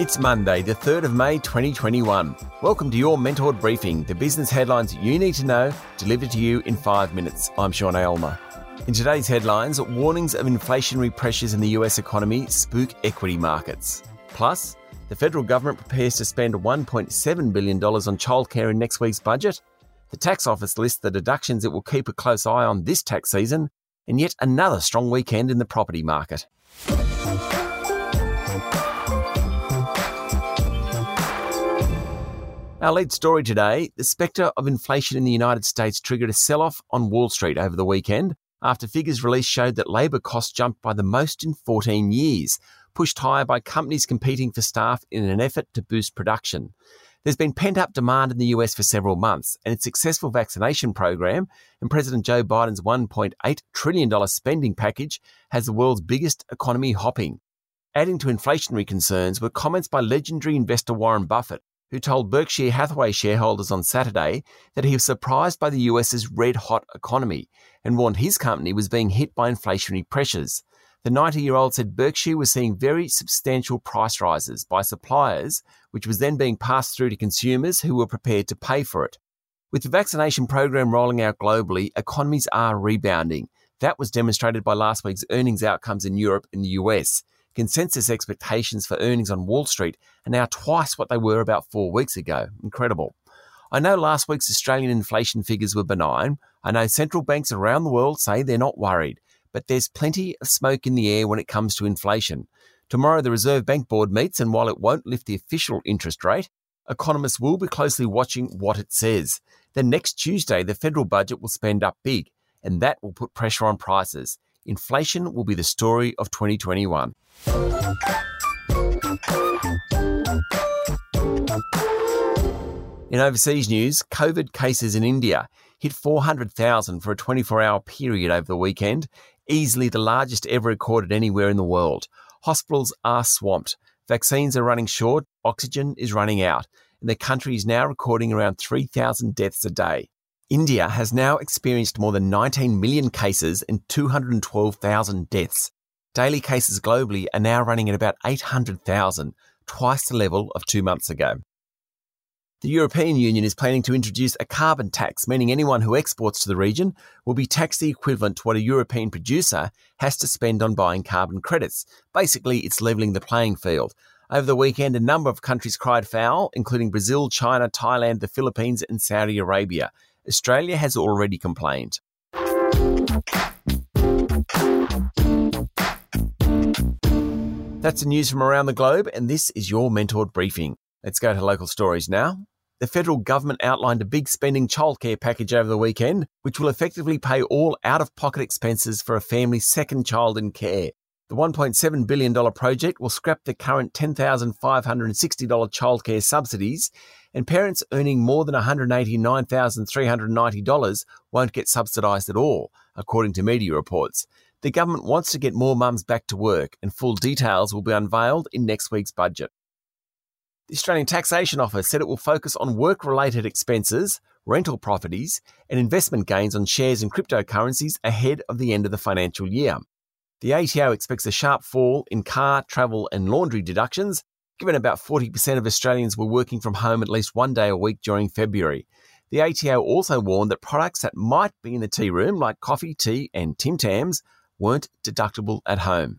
It's Monday, the 3rd of May 2021. Welcome to your Mentored Briefing, the business headlines you need to know, delivered to you in 5 minutes. I'm Sean Aylmer. In today's headlines, warnings of inflationary pressures in the US economy spook equity markets. Plus, the federal government prepares to spend $1.7 billion on childcare in next week's budget. The tax office lists the deductions it will keep a close eye on this tax season, and yet another strong weekend in the property market. Our lead story today, the spectre of inflation in the United States triggered a sell-off on Wall Street over the weekend after figures released showed that labour costs jumped by the most in 14 years, pushed higher by companies competing for staff in an effort to boost production. There's been pent-up demand in the US for several months, and its successful vaccination program and President Joe Biden's $1.8 trillion spending package has the world's biggest economy hopping. Adding to inflationary concerns were comments by legendary investor Warren Buffett, who told Berkshire Hathaway shareholders on Saturday that he was surprised by the US's red-hot economy and warned his company was being hit by inflationary pressures. The 90-year-old said Berkshire was seeing very substantial price rises by suppliers, which was then being passed through to consumers who were prepared to pay for it. With the vaccination program rolling out globally, economies are rebounding. That was demonstrated by last week's earnings outcomes in Europe and the US. Consensus expectations for earnings on Wall Street are now twice what they were about 4 weeks ago. Incredible. I know last week's Australian inflation figures were benign. I know central banks around the world say they're not worried, but there's plenty of smoke in the air when it comes to inflation. Tomorrow, the Reserve Bank Board meets, and while it won't lift the official interest rate, economists will be closely watching what it says. Then next Tuesday, the federal budget will spend up big, and that will put pressure on prices. Inflation will be the story of 2021. In overseas news, COVID cases in India hit 400,000 for a 24-hour period over the weekend, easily the largest ever recorded anywhere in the world. Hospitals are swamped. Vaccines are running short. Oxygen is running out. And the country is now recording around 3,000 deaths a day. India has now experienced more than 19 million cases and 212,000 deaths. Daily cases globally are now running at about 800,000, twice the level of 2 months ago. The European Union is planning to introduce a carbon tax, meaning anyone who exports to the region will be taxed the equivalent to what a European producer has to spend on buying carbon credits. Basically, it's levelling the playing field. Over the weekend, a number of countries cried foul, including Brazil, China, Thailand, the Philippines and Saudi Arabia. Australia has already complained. That's the news from around the globe, and this is your Mentored Briefing. Let's go to local stories now. The federal government outlined a big spending childcare package over the weekend, which will effectively pay all out-of-pocket expenses for a family's second child in care. The $1.7 billion project will scrap the current $10,560 childcare subsidies, and parents earning more than $189,390 won't get subsidised at all, according to media reports. The government wants to get more mums back to work, and full details will be unveiled in next week's budget. The Australian Taxation Office said it will focus on work-related expenses, rental properties, and investment gains on shares and cryptocurrencies ahead of the end of the financial year. The ATO expects a sharp fall in car, travel and laundry deductions, given about 40% of Australians were working from home at least 1 day a week during February. The ATO also warned that products that might be in the tea room, like coffee, tea and Tim Tams, weren't deductible at home.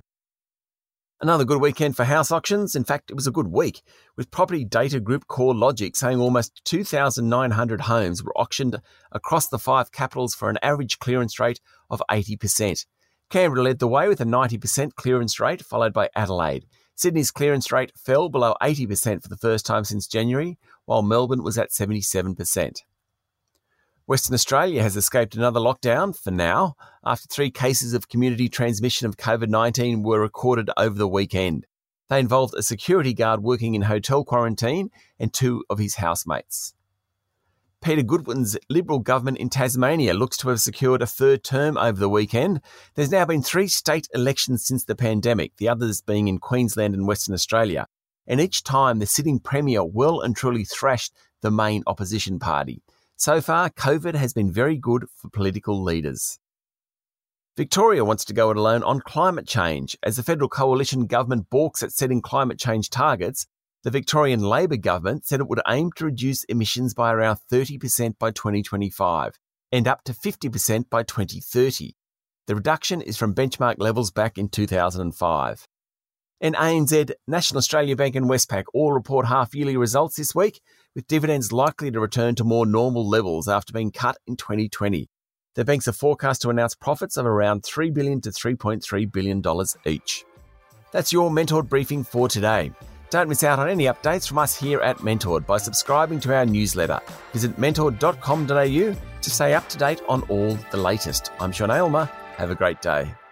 Another good weekend for house auctions. In fact, it was a good week, with property data group CoreLogic saying almost 2,900 homes were auctioned across the five capitals for an average clearance rate of 80%. Canberra led the way with a 90% clearance rate, followed by Adelaide. Sydney's clearance rate fell below 80% for the first time since January, while Melbourne was at 77%. Western Australia has escaped another lockdown, for now, after 3 cases of community transmission of COVID-19 were recorded over the weekend. They involved a security guard working in hotel quarantine and 2 of his housemates. Peter Goodwin's Liberal government in Tasmania looks to have secured a third term over the weekend. There's now been 3 state elections since the pandemic, the others being in Queensland and Western Australia. And each time the sitting Premier well and truly thrashed the main opposition party. So far, COVID has been very good for political leaders. Victoria wants to go it alone on climate change, as the federal coalition government balks at setting climate change targets The Victorian Labor government said it would aim to reduce emissions by around 30% by 2025 and up to 50% by 2030. The reduction is from benchmark levels back in 2005. And ANZ, National Australia Bank and Westpac all report half-yearly results this week, with dividends likely to return to more normal levels after being cut in 2020. The banks are forecast to announce profits of around $3 billion to $3.3 billion each. That's your Mentored Briefing for today. Don't miss out on any updates from us here at Mentored by subscribing to our newsletter. Visit mentored.com.au to stay up to date on all the latest. I'm Sean Aylmer. Have a great day.